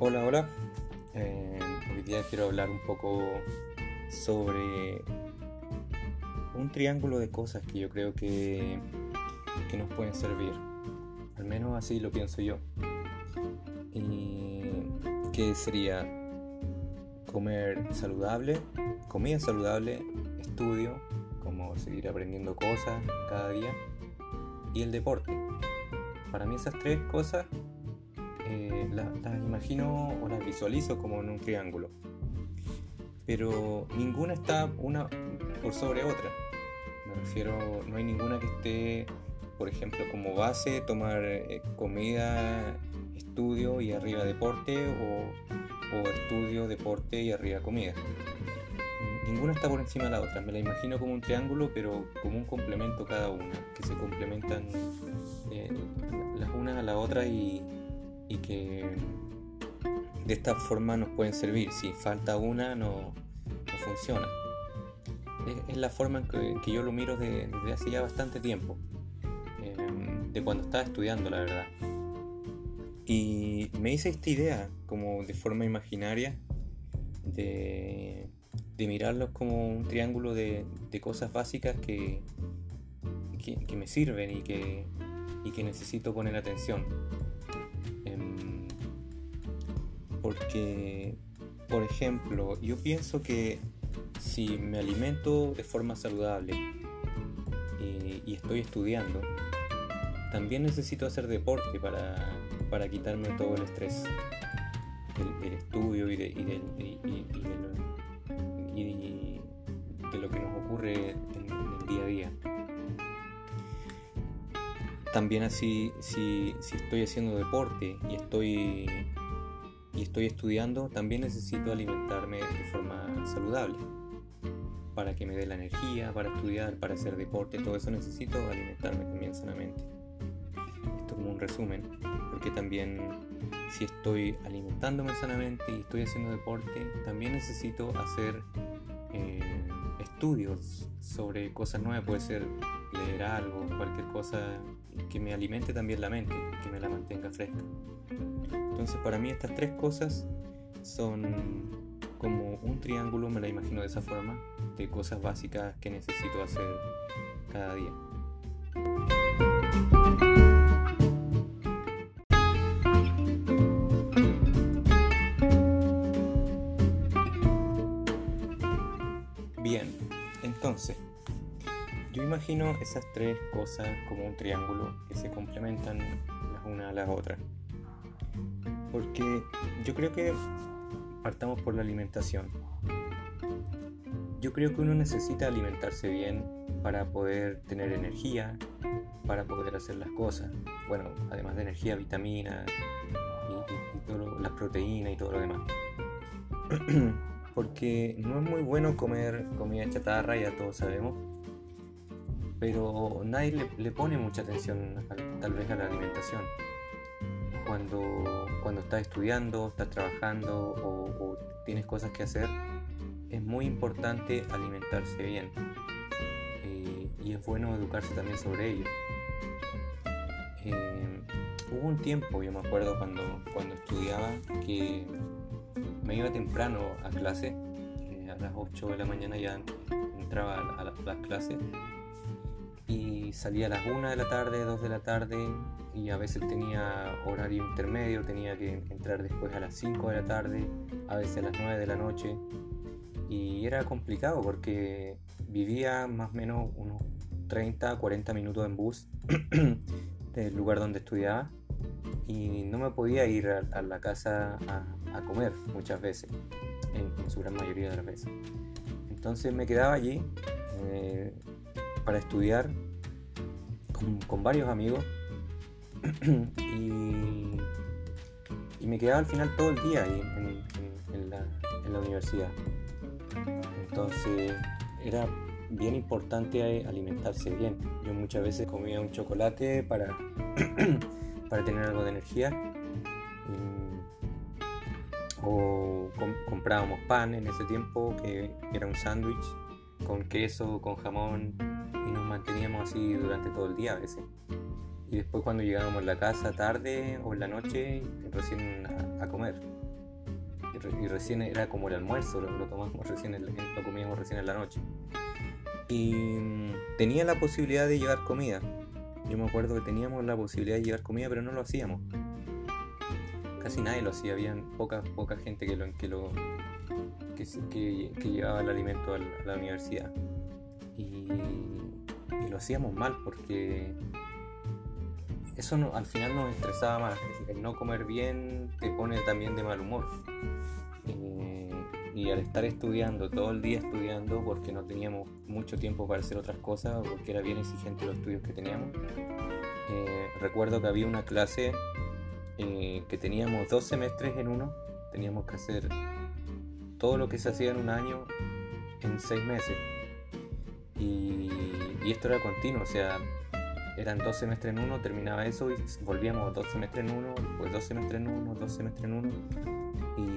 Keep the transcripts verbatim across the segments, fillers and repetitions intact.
Hola, hola. Eh, hoy día quiero hablar un poco sobre un triángulo de cosas que yo creo que, que nos pueden servir. Al menos así lo pienso yo. Y que sería comer saludable, comida saludable, estudio, como seguir aprendiendo cosas cada día, y el deporte. Para mí esas tres cosas Eh, las, las imagino o las visualizo como en un triángulo, pero ninguna está una por sobre otra. Me refiero, no hay ninguna que esté, por ejemplo, como base tomar eh, comida, estudio y arriba deporte, o, o estudio, deporte y arriba comida. Ninguna está por encima de la otra. Me la imagino como un triángulo, pero como un complemento cada una, que se complementan eh, las unas a la otra y y que de esta forma nos pueden servir. Si falta una, no, no funciona. Es, es la forma en que, que yo lo miro de, desde hace ya bastante tiempo, eh, de cuando estaba estudiando, la verdad. Y me hice esta idea, como de forma imaginaria, de, de mirarlos como un triángulo de, de cosas básicas que, que, que me sirven y que, y que necesito poner atención. Porque, por ejemplo, yo pienso que si me alimento de forma saludable y, y estoy estudiando, también necesito hacer deporte para, para quitarme todo el estrés del, del estudio y, de, y, del, y, y, y, de lo, y de lo que nos ocurre en, en el día a día. También así, si, si estoy haciendo deporte y estoy... y estoy estudiando, también necesito alimentarme de forma saludable para que me dé la energía para estudiar, para hacer deporte. Todo eso necesito alimentarme también sanamente. Esto como un resumen, porque también si estoy alimentándome sanamente y estoy haciendo deporte, también necesito hacer eh, estudios sobre cosas nuevas. Puede ser leer algo, cualquier cosa que me alimente también la mente, que me la mantenga fresca. Entonces, para mí estas tres cosas son como un triángulo, me la imagino de esa forma, de cosas básicas que necesito hacer cada día. Bien, entonces, yo imagino esas tres cosas como un triángulo que se complementan las una a las otras. Porque yo creo que partamos por la alimentación. Yo creo que uno necesita alimentarse bien para poder tener energía, para poder hacer las cosas. Bueno, además de energía, vitaminas y, y, y todo, las proteínas y todo lo demás. Porque no es muy bueno comer comida chatarra, ya todos sabemos, pero nadie le, le pone mucha atención a, tal vez a la alimentación. Cuando, cuando estás estudiando, estás trabajando o, o tienes cosas que hacer, es muy importante alimentarse bien, eh, y es bueno educarse también sobre ello. Eh, hubo un tiempo, yo me acuerdo cuando, cuando estudiaba, que me iba temprano a clase, eh, a las ocho de la mañana ya entraba a, a, la, a las clases, y salía a las una de la tarde, dos de la tarde, y a veces tenía horario intermedio, tenía que entrar después a las cinco de la tarde, a veces a las nueve de la noche, y era complicado porque vivía más o menos unos treinta a cuarenta minutos en bus del lugar donde estudiaba, y no me podía ir a, a la casa a, a comer muchas veces, en, en su gran mayoría de las veces. Entonces me quedaba allí eh, para estudiar con, con varios amigos, Y, y me quedaba al final todo el día ahí en, en, en, la, en la universidad. Entonces era bien importante alimentarse bien. Yo muchas veces comía un chocolate para, para tener algo de energía, y, o com- comprábamos pan en ese tiempo, que era un sándwich con queso, con jamón, y nos manteníamos así durante todo el día a veces. Y después cuando llegábamos a la casa tarde o en la noche, recién a, a comer. Y, re- y recién era como el almuerzo, lo, lo tomamos recién, el, lo comíamos recién en la noche. Y tenía la posibilidad de llevar comida. Yo me acuerdo que teníamos la posibilidad de llevar comida, pero no lo hacíamos. Casi nadie lo hacía, había poca, poca gente que, lo, que, lo, que, que, que llevaba el alimento a la, a la universidad. Y, y lo hacíamos mal porque eso no, al final nos estresaba más. El no comer bien te pone también de mal humor. Eh, y al estar estudiando, todo el día estudiando, porque no teníamos mucho tiempo para hacer otras cosas, porque era bien exigente los estudios que teníamos. Eh, recuerdo que había una clase eh, que teníamos dos semestres en uno, teníamos que hacer todo lo que se hacía en un año en seis meses. Y, y esto era continuo, o sea, eran dos semestres en uno, terminaba eso y volvíamos dos semestres en uno, pues dos semestres en uno, dos semestres en uno. Y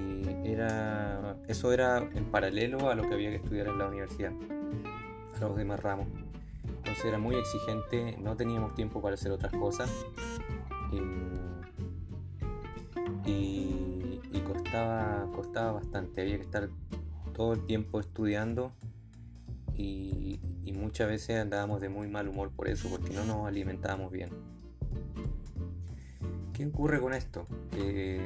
era, eso era en paralelo a lo que había que estudiar en la universidad, a los demás ramos. Entonces era muy exigente, no teníamos tiempo para hacer otras cosas. Y, y, y costaba, costaba bastante, había que estar todo el tiempo estudiando. Y, y muchas veces andábamos de muy mal humor por eso, porque no nos alimentábamos bien. ¿Qué ocurre con esto? Que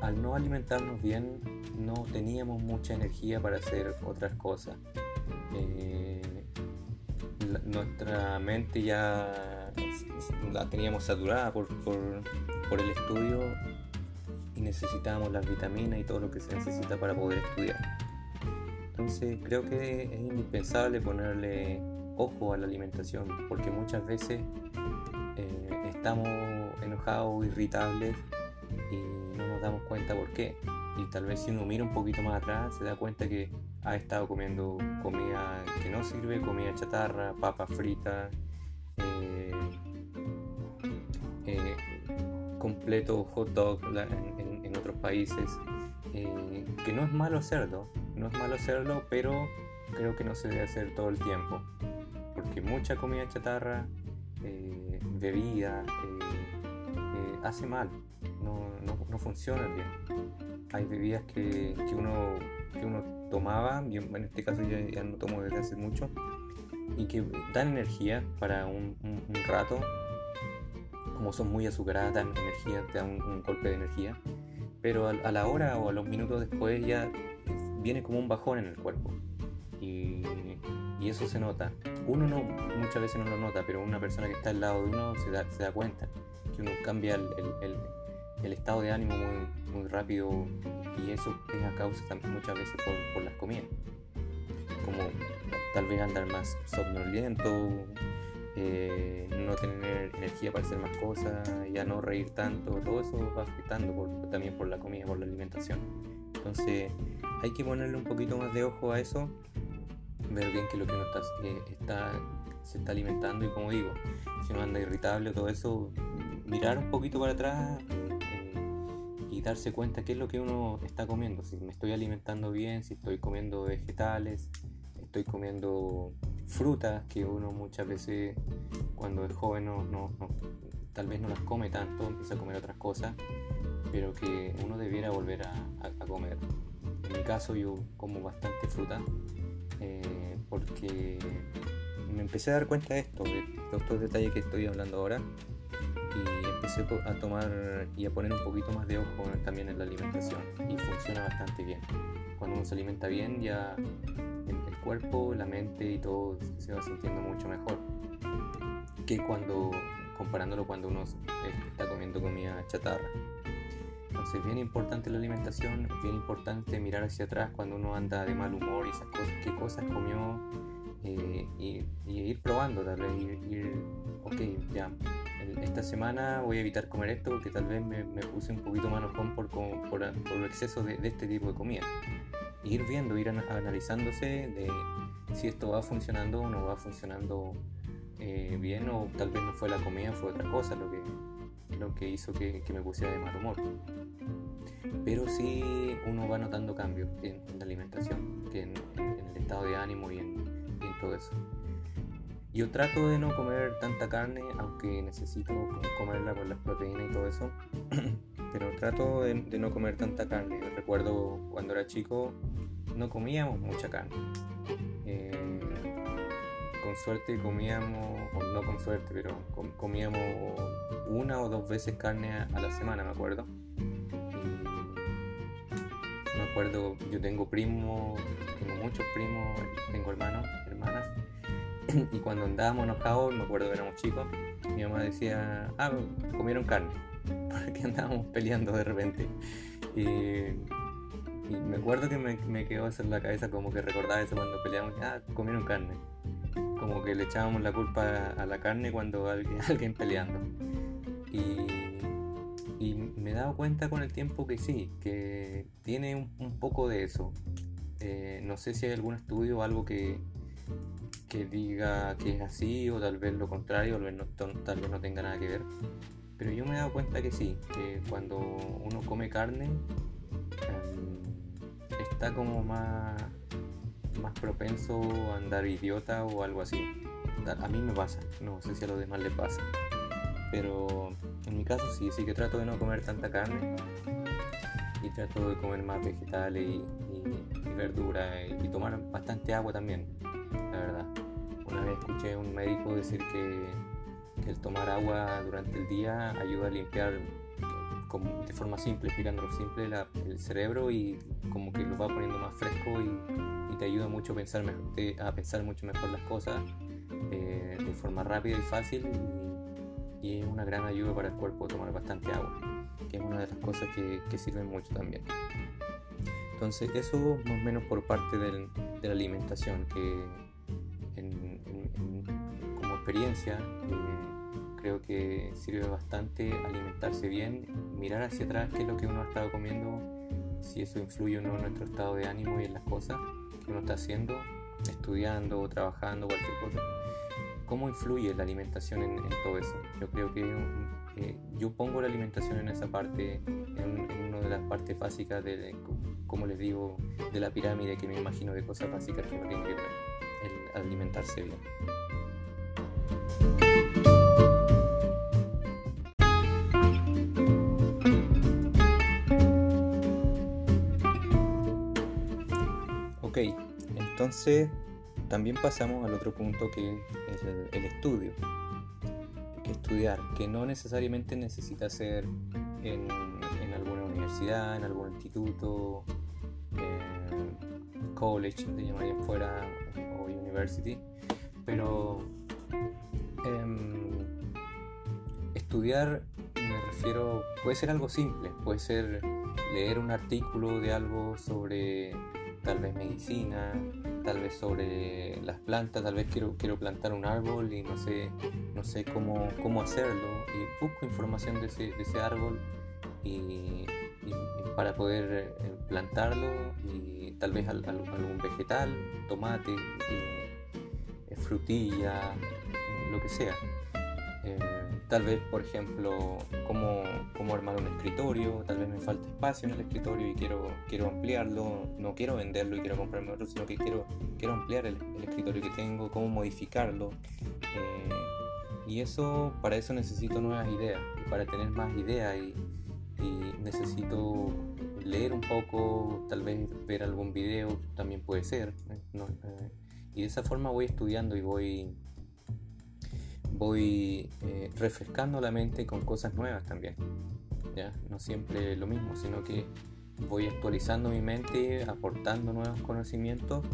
al no alimentarnos bien no teníamos mucha energía para hacer otras cosas. Eh, la, nuestra mente ya la teníamos saturada por, por, por el estudio y necesitábamos las vitaminas y todo lo que se necesita para poder estudiar. Entonces creo que es indispensable ponerle ojo a la alimentación, porque muchas veces eh, estamos enojados, irritables y no nos damos cuenta por qué. Y tal vez si uno mira un poquito más atrás se da cuenta que ha estado comiendo comida que no sirve, comida chatarra, papas fritas, eh, eh, completo hot dog en, en, en otros países, eh, que no es malo hacerlo. No es malo hacerlo, pero creo que no se debe hacer todo el tiempo, porque mucha comida chatarra, eh, bebida, eh, eh, hace mal, no, no, no funciona bien. Hay bebidas que, que, uno, que uno tomaba, yo en este caso ya, ya no tomo desde hace mucho, y que dan energía para un, un, un rato, como son muy azucaradas, dan energía, te dan un, un golpe de energía, pero a, a la hora o a los minutos después ya viene como un bajón en el cuerpo y, y eso se nota. Uno no, muchas veces no lo nota, pero una persona que está al lado de uno se da, se da cuenta que uno cambia el, el, el, el estado de ánimo muy, muy rápido, y eso es a causa también muchas veces por, por las comidas, como tal vez andar más somnoliento, eh, no tener energía para hacer más cosas, ya no reír tanto, todo eso va afectando por, también por la comida, por la alimentación. Entonces hay que ponerle un poquito más de ojo a eso, ver bien que lo que uno está, eh, está, se está alimentando, y como digo, si uno anda irritable o todo eso, mirar un poquito para atrás eh, eh, y darse cuenta qué es lo que uno está comiendo, si me estoy alimentando bien, si estoy comiendo vegetales, estoy comiendo frutas que uno muchas veces cuando es joven no, no, no, tal vez no las come tanto, empieza a comer otras cosas, pero que uno debiera volver a, a, a comer. En mi caso yo como bastante fruta, eh, porque me empecé a dar cuenta de esto, de todos estos detalles que estoy hablando ahora, y empecé a tomar y a poner un poquito más de ojo también en la alimentación, y funciona bastante bien. Cuando uno se alimenta bien ya el cuerpo, la mente y todo se va sintiendo mucho mejor que cuando, comparándolo cuando uno está comiendo comida chatarra. Entonces es bien importante la alimentación, es bien importante mirar hacia atrás cuando uno anda de mal humor y esas cosas, qué cosas comió, eh, y, y ir probando, tal vez ir, ir ok, ya, el, esta semana voy a evitar comer esto porque tal vez me, me puse un poquito más enojón por, por, por el exceso de, de este tipo de comida. Ir viendo, ir analizándose de si esto va funcionando o no va funcionando eh, bien, o tal vez no fue la comida, fue otra cosa lo que, lo que hizo que, que me pusiera de mal humor. Pero sí uno va notando cambios en, en la alimentación, que en, en, en el estado de ánimo y en, y en todo eso. Yo trato de no comer tanta carne, aunque necesito comerla con las proteínas y todo eso, pero trato de, de no comer tanta carne. Yo recuerdo cuando era chico no comíamos mucha carne. Eh, con suerte comíamos, o no con suerte, pero comíamos una o dos veces carne a, a la semana, me acuerdo. Y me acuerdo, yo tengo primos, tengo muchos primos, tengo hermanos, hermanas. Y cuando andábamos enojados, me acuerdo que éramos chicos, mi mamá decía, ah, comieron carne, porque andábamos peleando de repente. Y, y me acuerdo que me, me quedó eso en la cabeza, como que recordaba eso cuando peleábamos, ah, comieron carne. Como que le echábamos la culpa a la carne cuando alguien, alguien peleando. Y, y me he dado cuenta con el tiempo que sí, que tiene un, un poco de eso. Eh, no sé si hay algún estudio o algo que... que diga que es así, o tal vez lo contrario, tal vez, no, tal vez no tenga nada que ver, pero yo me he dado cuenta que sí, que cuando uno come carne eh, está como más, más propenso a andar idiota o algo así. A mí me pasa, no sé si a los demás les pasa, pero en mi caso sí, sí que trato de no comer tanta carne y trato de comer más vegetales y, y, y verduras y, y tomar bastante agua también, la verdad. Una vez escuché a un médico decir que, que el tomar agua durante el día ayuda a limpiar como de forma simple, explicándolo simple, la, el cerebro, y como que lo va poniendo más fresco y, y te ayuda mucho a pensar, mejor, te, a pensar mucho mejor las cosas eh, de forma rápida y fácil, y, y es una gran ayuda para el cuerpo tomar bastante agua, que es una de las cosas que, que sirven mucho también. Entonces eso más o menos por parte del, de la alimentación, que en, en, en, como experiencia eh, creo que sirve bastante alimentarse bien, mirar hacia atrás qué es lo que uno ha estado comiendo, si eso influye o no en nuestro estado de ánimo y en las cosas que uno está haciendo, estudiando o trabajando, cualquier cosa. ¿Cómo influye la alimentación en, en todo eso? Yo creo que eh, yo pongo la alimentación en esa parte, en, en una de las partes básicas de, de como les digo, de la pirámide, que me imagino de cosas básicas que no tienen que ver, el alimentarse bien. Ok, entonces también pasamos al otro punto, que es el, el estudio. Que estudiar, que no necesariamente necesita ser en, en alguna universidad, en algún instituto, college, le llamarían fuera, o university, pero eh, estudiar, me refiero, puede ser algo simple, puede ser leer un artículo de algo sobre tal vez medicina, tal vez sobre las plantas, tal vez quiero, quiero plantar un árbol y no sé, no sé cómo, cómo hacerlo, y busco información de ese, de ese árbol y... Y para poder plantarlo, y tal vez algún vegetal, tomate, frutilla, lo que sea. Eh, tal vez, por ejemplo, cómo, cómo armar un escritorio, tal vez me falta espacio en el escritorio y quiero, quiero ampliarlo, no quiero venderlo y quiero comprarme otro, sino que quiero, quiero ampliar el, el escritorio que tengo, cómo modificarlo. Eh, y eso, para eso necesito nuevas ideas, y para tener más ideas y y necesito leer un poco, tal vez ver algún video, también puede ser, ¿no? Eh, y de esa forma voy estudiando y voy, voy eh, refrescando la mente con cosas nuevas también, ¿ya? No siempre lo mismo, sino que voy actualizando mi mente, aportando nuevos conocimientos.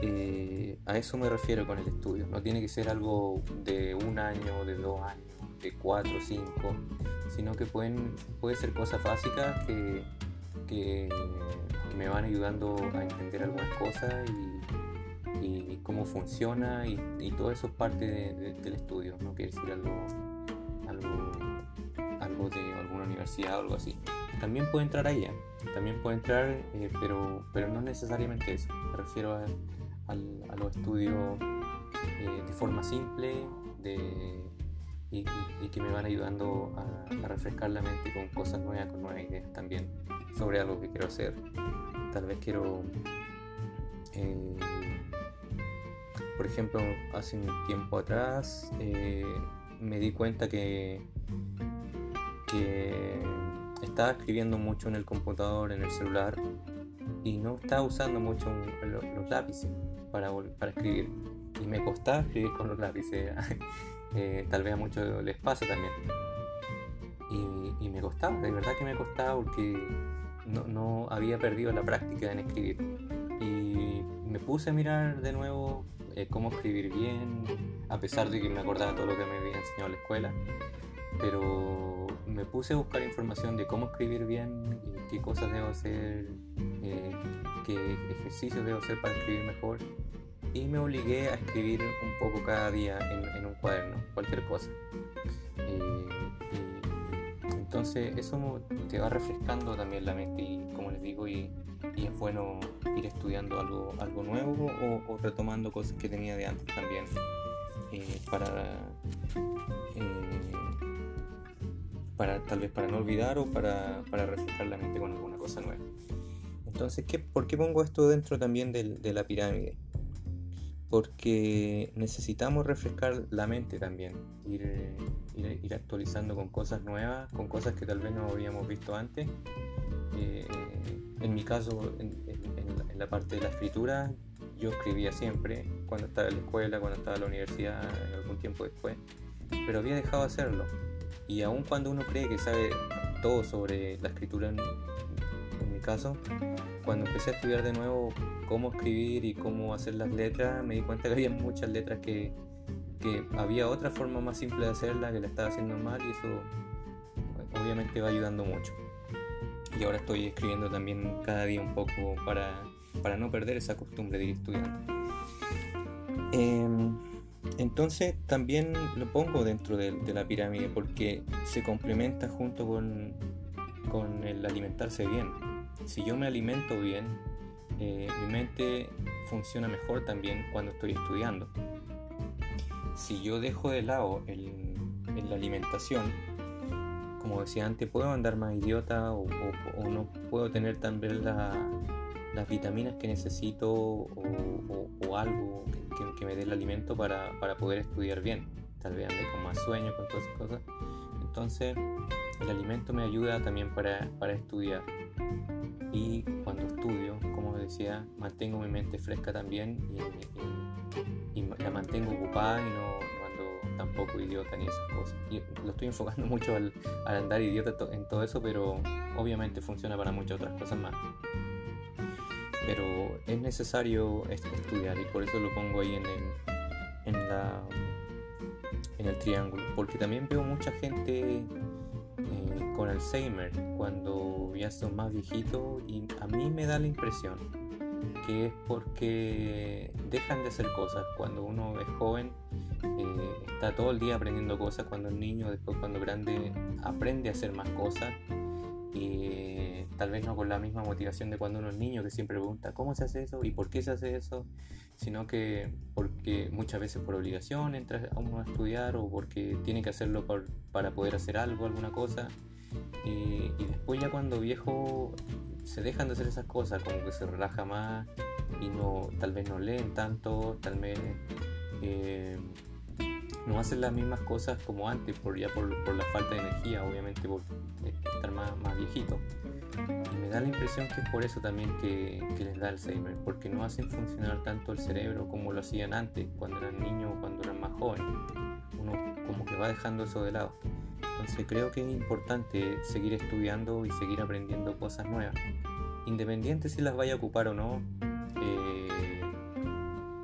Eh, a eso me refiero con el estudio. No tiene que ser algo de un año, de dos años, de cuatro, cinco, sino que pueden, puede ser cosas básicas que, que, que me van ayudando a entender algunas cosas y, y cómo funciona, y, y todo eso es parte de, de, del estudio, no quiere decir algo, algo, algo de alguna universidad o algo así. También puede entrar ahí, ¿eh? también puede entrar, eh, pero, pero no necesariamente eso. Me refiero a, a, a los estudios eh, de forma simple, de... y, y, y que me van ayudando a, a refrescar la mente con cosas nuevas, con nuevas ideas también sobre algo que quiero hacer. Tal vez quiero, eh, por ejemplo, hace un tiempo atrás eh, me di cuenta que, que estaba escribiendo mucho en el computador, en el celular, y no estaba usando mucho los, los lápices para, para escribir, y me costaba escribir con los lápices. eh, tal vez a muchos les pasa también, y, y me costaba, de verdad que me costaba, porque no, no había perdido la práctica en escribir, y me puse a mirar de nuevo eh, cómo escribir bien, a pesar de que me acordaba todo lo que me había enseñado en la escuela, pero me puse a buscar información de cómo escribir bien, y qué cosas debo hacer, eh, qué ejercicios debo hacer para escribir mejor, y me obligué a escribir un poco cada día en, en un cuaderno, cualquier cosa. Eh, y, entonces eso te va refrescando también la mente, y como les digo, y, y es bueno ir estudiando algo, algo nuevo, o, o retomando cosas que tenía de antes también, eh, para, eh, para tal vez para no olvidar, o para, para refrescar la mente con alguna cosa nueva. Entonces, ¿qué, ¿por qué pongo esto dentro también de, de la pirámide? Porque necesitamos refrescar la mente también, ir, ir, ir actualizando con cosas nuevas, con cosas que tal vez no habíamos visto antes. Eh, en mi caso, en, en, en la parte de la escritura, yo escribía siempre, cuando estaba en la escuela, cuando estaba en la universidad, algún tiempo después, pero había dejado de hacerlo. Y aun cuando uno cree que sabe todo sobre la escritura, en, en mi caso, cuando empecé a estudiar de nuevo cómo escribir y cómo hacer las letras, me di cuenta que había muchas letras que, que había otra forma más simple de hacerlas, que la estaba haciendo mal, y eso obviamente va ayudando mucho. Y ahora estoy escribiendo también cada día un poco para, para no perder esa costumbre de ir estudiando. Eh, entonces también lo pongo dentro de, de la pirámide, porque se complementa junto con, con el alimentarse bien. Si yo me alimento bien, eh, mi mente funciona mejor también cuando estoy estudiando. Si yo dejo de lado el, el, la alimentación, como decía antes, puedo andar más idiota, o, o, o no puedo tener también la, las vitaminas que necesito, o, o, o algo que, que me dé el alimento para, para poder estudiar bien. Tal vez ande con más sueño, con todas esas cosas. Entonces, el alimento me ayuda también para, para estudiar. Y cuando estudio, como decía, mantengo mi mente fresca también, y, y, y la mantengo ocupada, y no, no ando tampoco idiota ni esas cosas. Y lo estoy enfocando mucho al, al andar idiota to- en todo eso, pero obviamente funciona para muchas otras cosas más. Pero es necesario estudiar, y por eso lo pongo ahí en el, en la, en el triángulo, porque también veo mucha gente Eh, con Alzheimer, cuando ya son más viejitos, y a mí me da la impresión que es porque dejan de hacer cosas. Cuando uno es joven, eh, está todo el día aprendiendo cosas. Cuando es niño, después cuando grande, aprende a hacer más cosas, eh, tal vez no con la misma motivación de cuando uno es niño, que siempre pregunta ¿cómo se hace eso? ¿Y por qué se hace eso? Sino que porque muchas veces por obligación entra uno a estudiar, o porque tiene que hacerlo por, para poder hacer algo, alguna cosa, y, y después ya cuando viejo se dejan de hacer esas cosas, como que se relaja más, y no, tal vez no leen tanto, tal vez eh, no hacen las mismas cosas como antes, por, ya por, por la falta de energía, obviamente por estar más, más viejito. Y me da la impresión que es por eso también que, que les da Alzheimer, porque no hacen funcionar tanto el cerebro como lo hacían antes, cuando eran niños o cuando eran más jóvenes. Uno como que va dejando eso de lado. Entonces creo que es importante seguir estudiando y seguir aprendiendo cosas nuevas, independiente si las vaya a ocupar o no. Eh,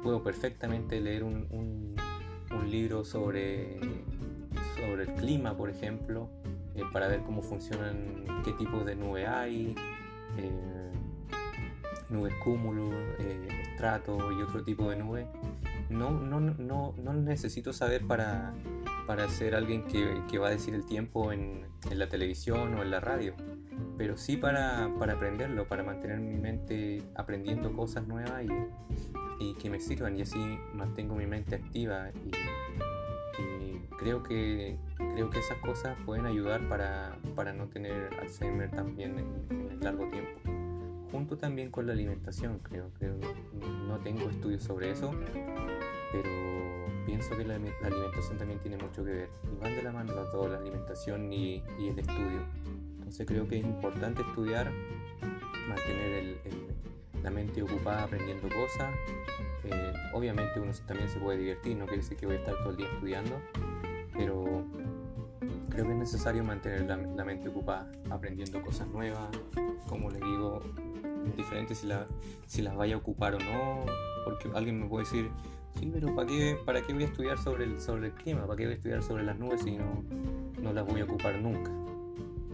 puedo perfectamente leer un, un, un libro sobre, sobre el clima, por ejemplo, para ver cómo funcionan, qué tipos de nubes hay, eh, nubes cúmulo, eh, estrato y otro tipo de nubes. No, no, no, no necesito saber para, para ser alguien que, que va a decir el tiempo en, en la televisión o en la radio, pero sí para, para aprenderlo, para mantener mi mente aprendiendo cosas nuevas y, y que me sirvan, y así mantengo mi mente activa y, y creo que creo que esas cosas pueden ayudar para, para no tener Alzheimer también en, en el largo tiempo. Junto también con la alimentación, creo, creo. No tengo estudios sobre eso, pero pienso que la, la alimentación también tiene mucho que ver. Y van de la mano las dos, la alimentación y, y el estudio. Entonces creo que es importante estudiar, mantener el, el, la mente ocupada aprendiendo cosas. Eh, obviamente uno también se puede divertir, no quiere decir que voy a estar todo el día estudiando, pero creo que es necesario mantener la, la mente ocupada aprendiendo cosas nuevas, como les digo, indiferente si, la, si las vaya a ocupar o no, porque alguien me puede decir, sí, pero ¿para qué, para qué voy a estudiar sobre el, sobre el clima? ¿Para qué voy a estudiar sobre las nubes si no, no las voy a ocupar nunca?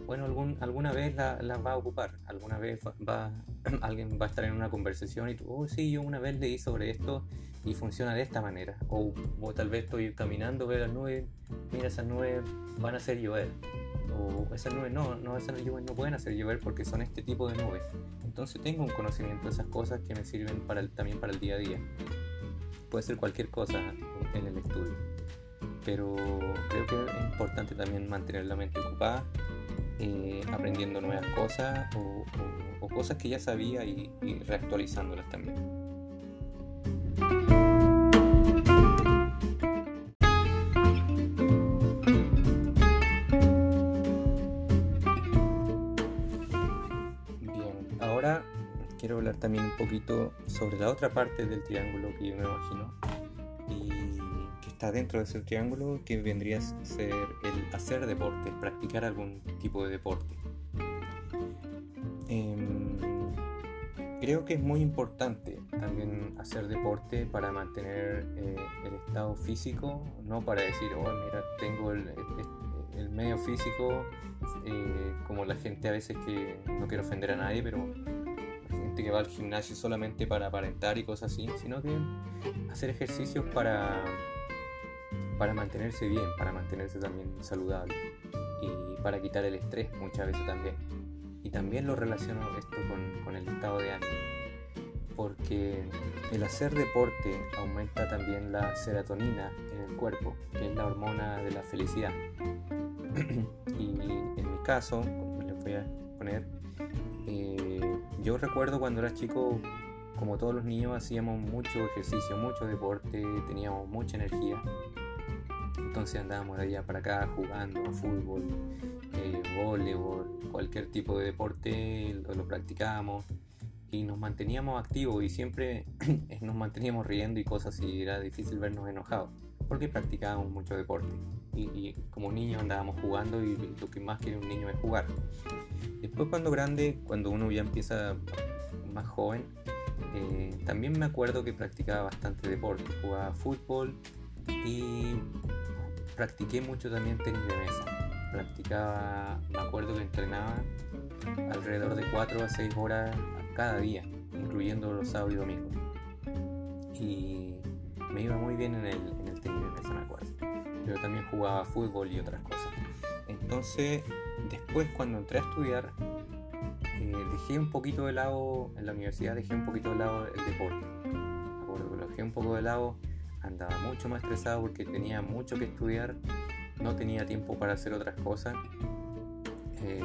Bueno, algún, alguna vez las la va a ocupar, alguna vez va, va, alguien va a estar en una conversación y tú, oh sí, yo una vez leí sobre esto y funciona de esta manera, o, o tal vez estoy caminando, veo las nubes, mira esas nubes van a hacer llover, o esas nubes no, no esas nubes no pueden hacer llover porque son este tipo de nubes. Entonces tengo un conocimiento de esas cosas que me sirven para el, también para el día a día. Puede ser cualquier cosa en, en el estudio, pero creo que es importante también mantener la mente ocupada. Eh, aprendiendo nuevas cosas o, o, o cosas que ya sabía y, y reactualizándolas también. Bien, ahora quiero hablar también un poquito sobre la otra parte del triángulo que yo me imagino y que está dentro de ese triángulo, que vendría a ser el hacer deporte, practicar algún tipo de deporte. Eh, creo que es muy importante también hacer deporte para mantener eh, el estado físico, no para decir, oh mira, tengo el, el, el medio físico, eh, como la gente a veces, que no quiero ofender a nadie, pero la gente que va al gimnasio solamente para aparentar y cosas así, sino que hacer ejercicios para... para mantenerse bien, para mantenerse también saludable y para quitar el estrés muchas veces también. Y también lo relaciono esto con, con el estado de ánimo, porque el hacer deporte aumenta también la serotonina en el cuerpo, que es la hormona de la felicidad. Y en mi caso, como les voy a poner, eh, yo recuerdo cuando era chico, como todos los niños, hacíamos mucho ejercicio, mucho deporte, teníamos mucha energía. Entonces andábamos de allá para acá jugando fútbol, eh, voleibol, cualquier tipo de deporte, lo, lo practicábamos y nos manteníamos activos y siempre nos manteníamos riendo y cosas, y era difícil vernos enojados porque practicábamos mucho deporte y, y como niños andábamos jugando, y lo que más quiere un niño es jugar. Después, cuando grande, cuando uno ya empieza más joven, eh, también me acuerdo que practicaba bastante deporte, jugaba fútbol y practiqué mucho también tenis de mesa. Practicaba, me acuerdo que entrenaba alrededor de cuatro a seis horas cada día, incluyendo los sábados y domingos. Y me iba muy bien en el, en el tenis de mesa, me acuerdo. Pero también jugaba fútbol y otras cosas. Entonces, después, cuando entré a estudiar, eh, dejé un poquito de lado, en la universidad dejé un poquito de lado el deporte. Me acuerdo que lo dejé un poco de lado. Andaba mucho más estresado porque tenía mucho que estudiar, no tenía tiempo para hacer otras cosas, eh,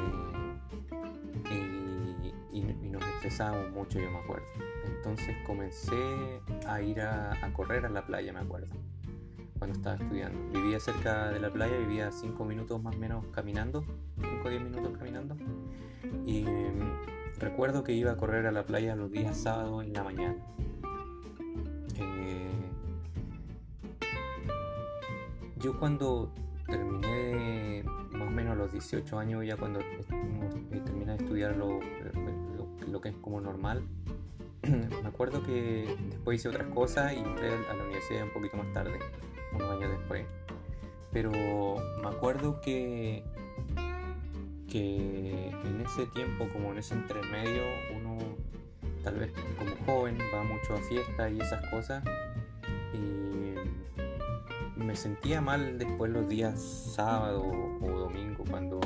y, y, y nos estresábamos mucho, yo me acuerdo. Entonces comencé a ir a, a correr a la playa, me acuerdo, cuando estaba estudiando. Vivía cerca de la playa, vivía cinco minutos más o menos caminando, cinco o diez minutos caminando, y eh, recuerdo que iba a correr a la playa los días sábados en la mañana. Eh, Yo cuando terminé más o menos los dieciocho años, ya cuando terminé de estudiar lo, lo, lo que es como normal, me acuerdo que después hice otras cosas y entré a la universidad un poquito más tarde, unos años después. Pero me acuerdo que, que en ese tiempo, como en ese entremedio, uno tal vez como joven va mucho a fiestas y esas cosas, y me sentía mal después los días sábado o domingo cuando,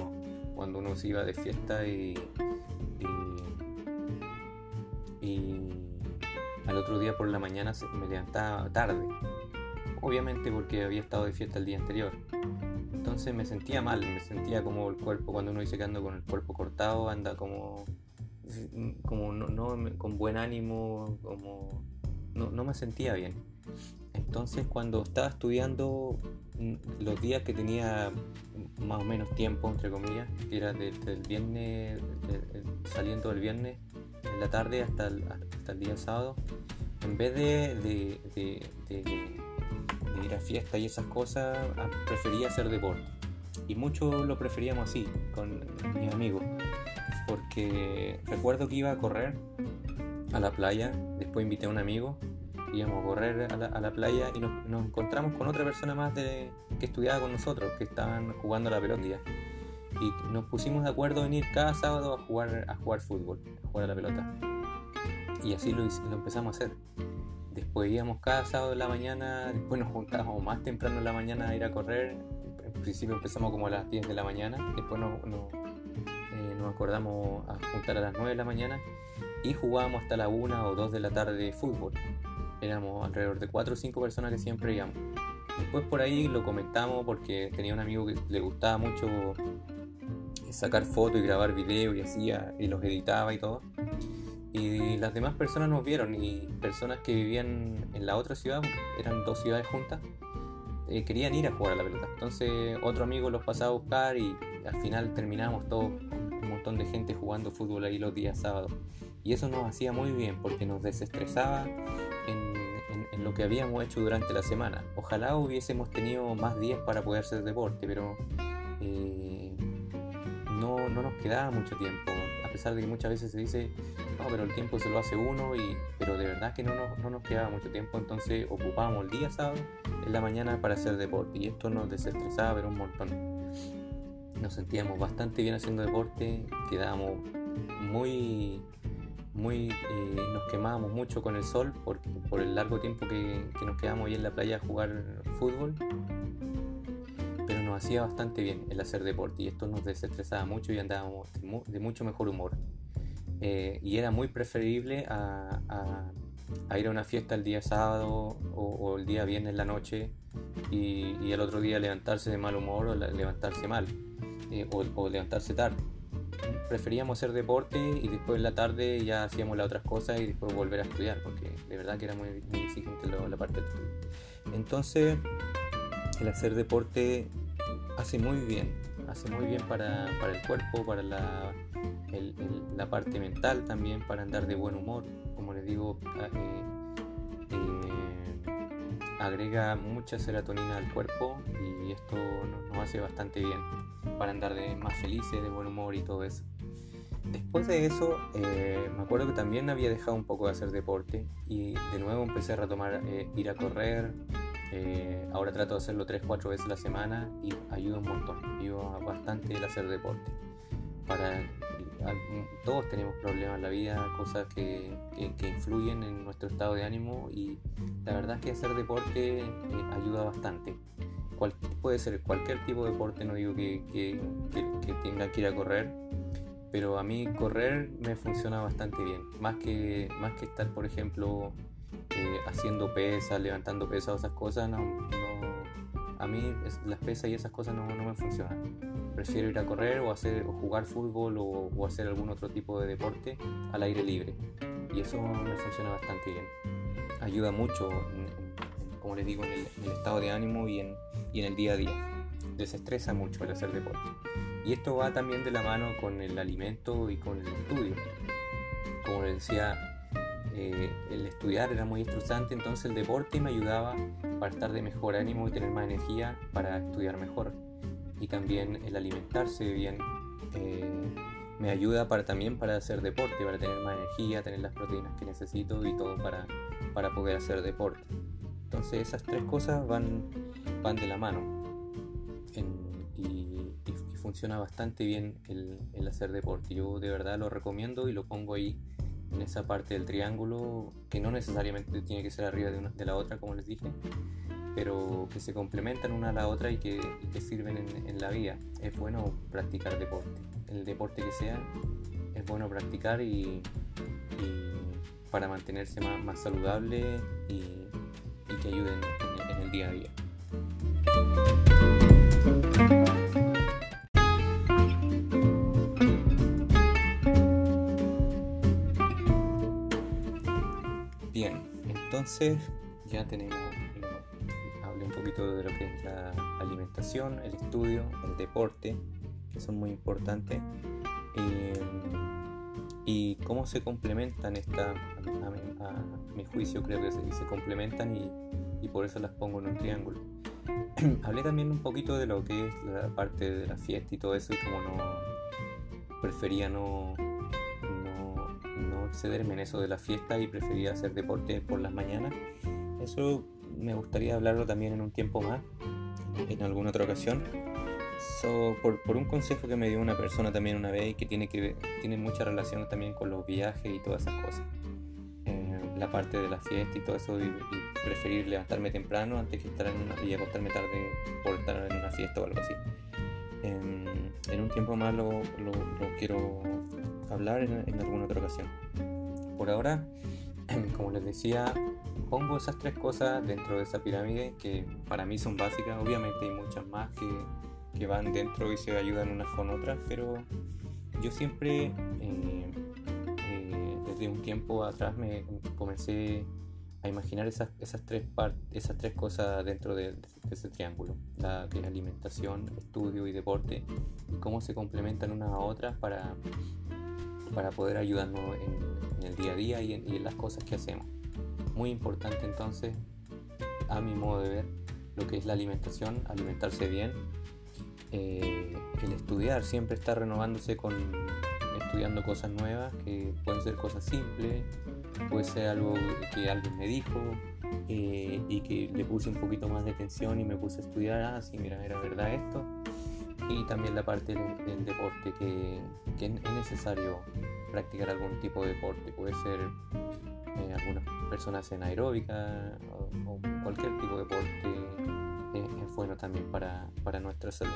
cuando uno se iba de fiesta y, y, y al otro día por la mañana me levantaba tarde, obviamente porque había estado de fiesta el día anterior. entonces me sentía mal, me sentía como el cuerpo, cuando uno dice que anda con el cuerpo cortado, anda como, como no, no con buen ánimo, como no, no me sentía bien. Entonces cuando estaba estudiando, los días que tenía más o menos tiempo, entre comillas, que era desde el viernes, saliendo del viernes en la tarde hasta el, hasta el día sábado, en vez de, de, de, de, de ir a fiesta y esas cosas, prefería hacer deporte. Y muchos lo preferíamos así, con mis amigos, porque recuerdo que iba a correr a la playa, después invité a un amigo, íbamos a correr a la, a la playa y nos, nos encontramos con otra persona más de, que estudiaba con nosotros, que estaban jugando a la pelota, y nos pusimos de acuerdo en ir cada sábado a jugar, a jugar fútbol, a jugar a la pelota, y así lo, lo empezamos a hacer. Después íbamos cada sábado en la mañana, después nos juntábamos más temprano en la mañana a ir a correr. En principio empezamos como a las diez de la mañana, después nos, nos, eh, nos acordamos a juntar a las nueve de la mañana y jugábamos hasta la una o dos de la tarde de fútbol. Éramos alrededor de cuatro o cinco personas que siempre íbamos. Después por ahí lo comentamos porque tenía un amigo que le gustaba mucho sacar fotos y grabar videos y hacía y los editaba y todo. Y las demás personas nos vieron, y personas que vivían en la otra ciudad, eran dos ciudades juntas, eh, querían ir a jugar a la pelota. Entonces otro amigo los pasaba a buscar y al final terminamos todos un montón de gente jugando fútbol ahí los días sábados. Y eso nos hacía muy bien porque nos desestresaba en, en, en lo que habíamos hecho durante la semana. Ojalá hubiésemos tenido más días para poder hacer deporte, pero eh, no, no nos quedaba mucho tiempo. A pesar de que muchas veces se dice, no, pero el tiempo se lo hace uno, y, pero de verdad que no nos, no nos quedaba mucho tiempo. Entonces ocupábamos el día sábado en la mañana para hacer deporte, y esto nos desestresaba, pero un montón. Nos sentíamos bastante bien haciendo deporte, quedábamos muy... Muy, eh, nos quemábamos mucho con el sol por, por el largo tiempo que, que nos quedábamos ahí en la playa a jugar fútbol, pero nos hacía bastante bien el hacer deporte, y esto nos desestresaba mucho y andábamos de, de mucho mejor humor, eh, y era muy preferible a, a, a ir a una fiesta el día sábado o, o el día viernes en la noche y, y el otro día levantarse de mal humor o la, levantarse mal eh, o, o levantarse tarde. Preferíamos hacer deporte y después en la tarde ya hacíamos las otras cosas y después volver a estudiar, porque de verdad que era muy, muy exigente la, la parte del estudio. Entonces el hacer deporte hace muy bien, hace muy bien para, para el cuerpo, para la, el, el, la parte mental también, para andar de buen humor. Como les digo, eh, eh, agrega mucha serotonina al cuerpo y esto nos, nos hace bastante bien para andar de más felices, de buen humor y todo eso. Después de eso, eh, me acuerdo que también había dejado un poco de hacer deporte y de nuevo empecé a retomar, eh, ir a correr. Eh, ahora trato de hacerlo tres o cuatro veces a la semana y ayuda un montón, ayuda bastante el hacer deporte. Para, todos tenemos problemas en la vida, cosas que, que, que influyen en nuestro estado de ánimo, y la verdad es que hacer deporte eh, ayuda bastante. Cual, puede ser cualquier tipo de deporte, no digo que, que, que, que tenga que ir a correr, pero a mí correr me funciona bastante bien, más que, más que estar, por ejemplo, eh, haciendo pesas, levantando pesas, esas cosas. No, no, a mí es, las pesas y esas cosas no, no me funcionan. Prefiero ir a correr o, hacer, o jugar fútbol o, o hacer algún otro tipo de deporte al aire libre, y eso me funciona bastante bien. Ayuda mucho, como les digo, en el, en el estado de ánimo y en, y en el día a día. Desestresa mucho el hacer deporte. Y esto va también de la mano con el alimento y con el estudio. Como les decía, eh, el estudiar era muy estresante, entonces el deporte me ayudaba para estar de mejor ánimo y tener más energía para estudiar mejor. Y también el alimentarse bien eh, me ayuda para, también para hacer deporte, para tener más energía, tener las proteínas que necesito y todo para, para poder hacer deporte. Entonces esas tres cosas van, van de la mano en, y, y, y funciona bastante bien el, el hacer deporte. Yo de verdad lo recomiendo y lo pongo ahí en esa parte del triángulo, que no necesariamente tiene que ser arriba de, una, de la otra, como les dije, pero que se complementan una a la otra y que, y que sirven en, en la vida. Es bueno practicar deporte, el deporte que sea, es bueno practicar y, y para mantenerse más, más saludable y y que ayuden en, en, en el día a día. Entonces ya tenemos, hablé un poquito de lo que es la alimentación, el estudio, el deporte, que son muy importantes, eh, y cómo se complementan estas, a, a, a mi juicio creo que se, se complementan y, y por eso las pongo en un triángulo. Hablé también un poquito de lo que es la parte de la fiesta y todo eso, y como no prefería no excederme en eso de la fiesta y prefería hacer deporte por las mañanas. Eso me gustaría hablarlo también en un tiempo más, en alguna otra ocasión, so, por, por un consejo que me dio una persona también una vez y que tiene, que, tiene mucha relación también con los viajes y todas esas cosas, eh, la parte de la fiesta y todo eso, y, y preferir levantarme temprano antes que estar en una, y acostarme tarde por estar en una fiesta o algo así. En, en un tiempo más lo, lo, lo quiero hablar en, en alguna otra ocasión. Por ahora, como les decía, pongo esas tres cosas dentro de esa pirámide que para mí son básicas. Obviamente hay muchas más que, que van dentro y se ayudan unas con otras, pero yo siempre eh, eh, desde un tiempo atrás me comencé a imaginar esas, esas, tres, part- esas tres cosas dentro de, de ese triángulo, la que es alimentación, estudio y deporte, y cómo se complementan unas a otras para, para poder ayudarnos en, en el día a día y en, y en las cosas que hacemos. Muy importante entonces, a mi modo de ver, lo que es la alimentación, alimentarse bien, eh, el estudiar, siempre estar renovándose con estudiando cosas nuevas, que pueden ser cosas simples, puede ser algo que alguien me dijo eh, y que le puse un poquito más de atención y me puse a estudiar, ah, sí, mira, era verdad esto. Y también la parte del, del deporte, que, que es necesario practicar algún tipo de deporte, puede ser eh, algunas personas en aeróbica o, o cualquier tipo de deporte, es, es bueno también para, para nuestra salud.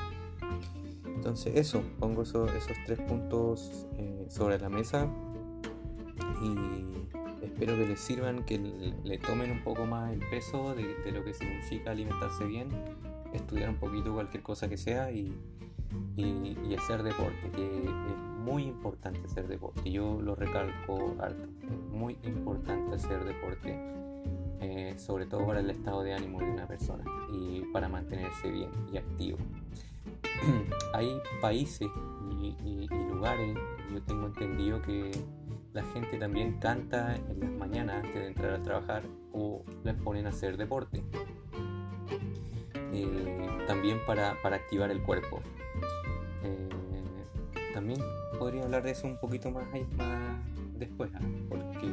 Entonces eso, pongo eso, esos tres puntos eh, sobre la mesa y espero que les sirvan, que le, le tomen un poco más el peso de, de lo que significa alimentarse bien, estudiar un poquito cualquier cosa que sea y, y, y hacer deporte, que es muy importante hacer deporte. Yo lo recalco harto, es muy importante hacer deporte, eh, sobre todo para el estado de ánimo de una persona y para mantenerse bien y activo. Hay países y, y, y lugares, yo tengo entendido que la gente también canta en las mañanas antes de entrar a trabajar o les ponen a hacer deporte, eh, también para, para activar el cuerpo. Eh, también podría hablar de eso un poquito más, más después, ¿eh? Porque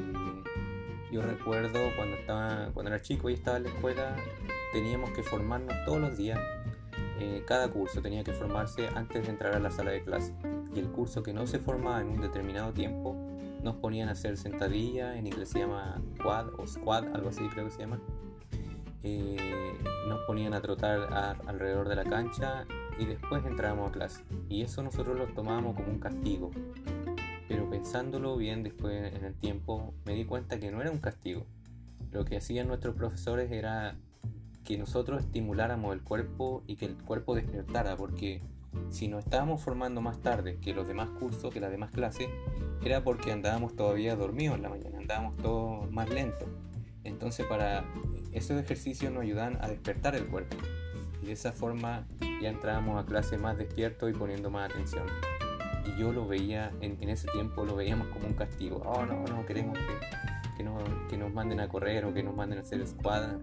yo recuerdo cuando, estaba, cuando era chico y estaba en la escuela, teníamos que formarnos todos los días. Eh, cada curso tenía que formarse antes de entrar a la sala de clase, y el curso que no se formaba en un determinado tiempo nos ponían a hacer sentadillas, en inglés se llama quad o squat, algo así creo que se llama, eh, nos ponían a trotar a, alrededor de la cancha y después entrábamos a clase, y eso nosotros lo tomábamos como un castigo, pero pensándolo bien después en el tiempo me di cuenta que no era un castigo. Lo que hacían nuestros profesores era que nosotros estimuláramos el cuerpo y que el cuerpo despertara, porque si nos estábamos formando más tarde que los demás cursos, que las demás clases, era porque andábamos todavía dormidos en la mañana, andábamos todos más lentos. Entonces para esos ejercicios nos ayudan a despertar el cuerpo, y de esa forma ya entrábamos a clase más despiertos y poniendo más atención. Y yo lo veía, en, en ese tiempo lo veíamos como un castigo. Oh, no, no, queremos que, que, nos, que nos manden a correr o que nos manden a hacer escuadra,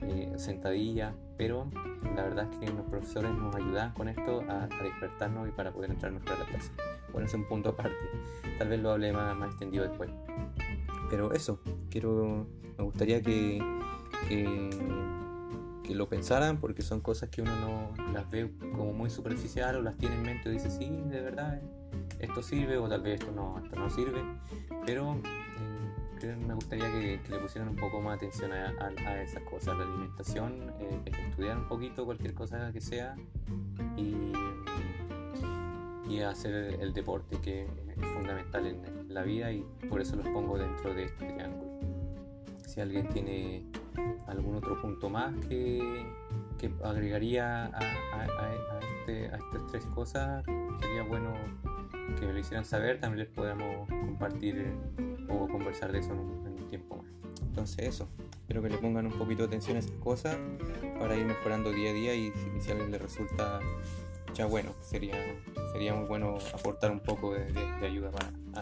Eh, sentadilla, pero la verdad es que los profesores nos ayudaban con esto a, a despertarnos y para poder entrar mejor a la clase. Bueno, es un punto aparte, tal vez lo hable más, más extendido después, pero eso, quiero, me gustaría que, que que lo pensaran, porque son cosas que uno no las ve como muy superficial o las tiene en mente y dice, sí, de verdad, esto sirve, o tal vez esto no, esto no sirve, pero me gustaría que, que le pusieran un poco más atención a, a, a esas cosas, la alimentación, eh, estudiar un poquito cualquier cosa que sea, y, y hacer el, el deporte, que es fundamental en la vida, y por eso los pongo dentro de este triángulo. Si alguien tiene algún otro punto más que, que agregaría a, a, a, este, a estas tres cosas, sería bueno que me lo hicieran saber, también les podamos compartir o conversar de eso en un, en un tiempo más. Entonces eso. Espero que le pongan un poquito de atención a esas cosas para ir mejorando día a día, y si a alguien le resulta ya bueno, sería, sería muy bueno aportar un poco de, de, de ayuda para, a,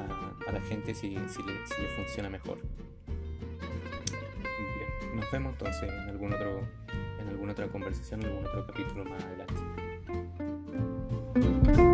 a, a la gente si, si, le, si le funciona mejor. Bien, nos vemos entonces en algún otro, en alguna otra conversación, en algún otro capítulo más adelante.